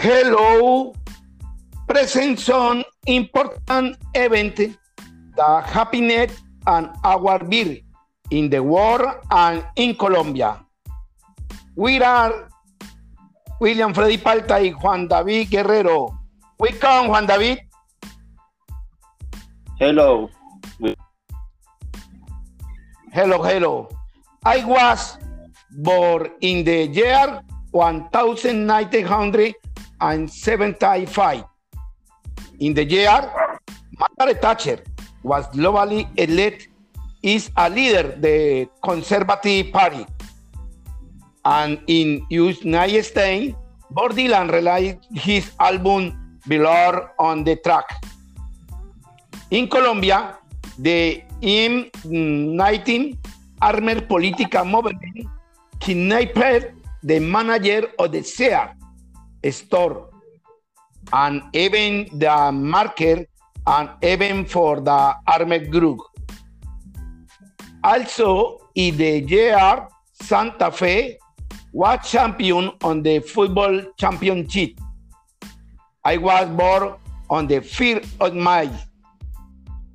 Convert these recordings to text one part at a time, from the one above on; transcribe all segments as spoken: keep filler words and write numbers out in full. hello, present some important event that happened and our beer in the world and in Colombia. We are William Freddy Palta y Juan David Guerrero. Welcome, Juan David. Hello. Hello, hello. I was born in the year nineteen seventy-five. In the year, Margaret Thatcher was globally elected as a leader of the Conservative Party. And in United States, Bob Dylan released his album Below on the Track. In Colombia, the M nineteen Armed Political Movement kidnapped the manager of the Sears store and even the marker and even for the armed group. Also, in the year, Santa Fe was champion on the football championship. I was born on the fifth of May.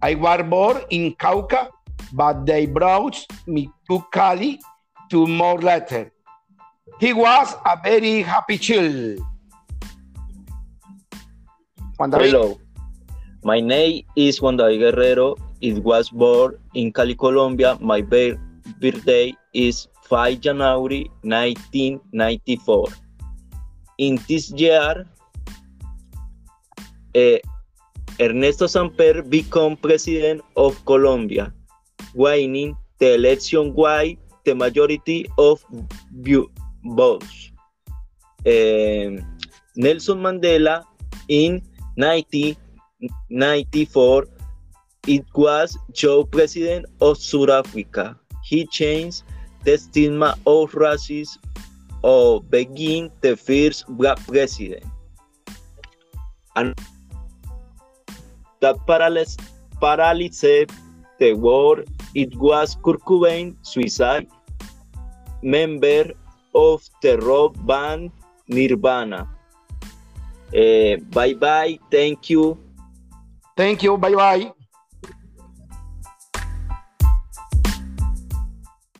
I was born in Cauca, but they brought me to Cali two months later. He was a very happy child. Hello, my name is Juan David Guerrero. It was born in Cali, Colombia. My birthday is fifth of January nineteen ninety-four. In this year, uh, Ernesto Samper became president of Colombia, winning the election by the majority of votes. Uh, Nelson Mandela in nineteen ninety-four, it was Joe president of South Africa. He changed the stigma of racism or begin the first black president. And that paralyzed, paralyzed the world. It was Kurt Cobain, suicide member of the rock band Nirvana. Uh, bye bye. Thank you. Thank you. Bye bye.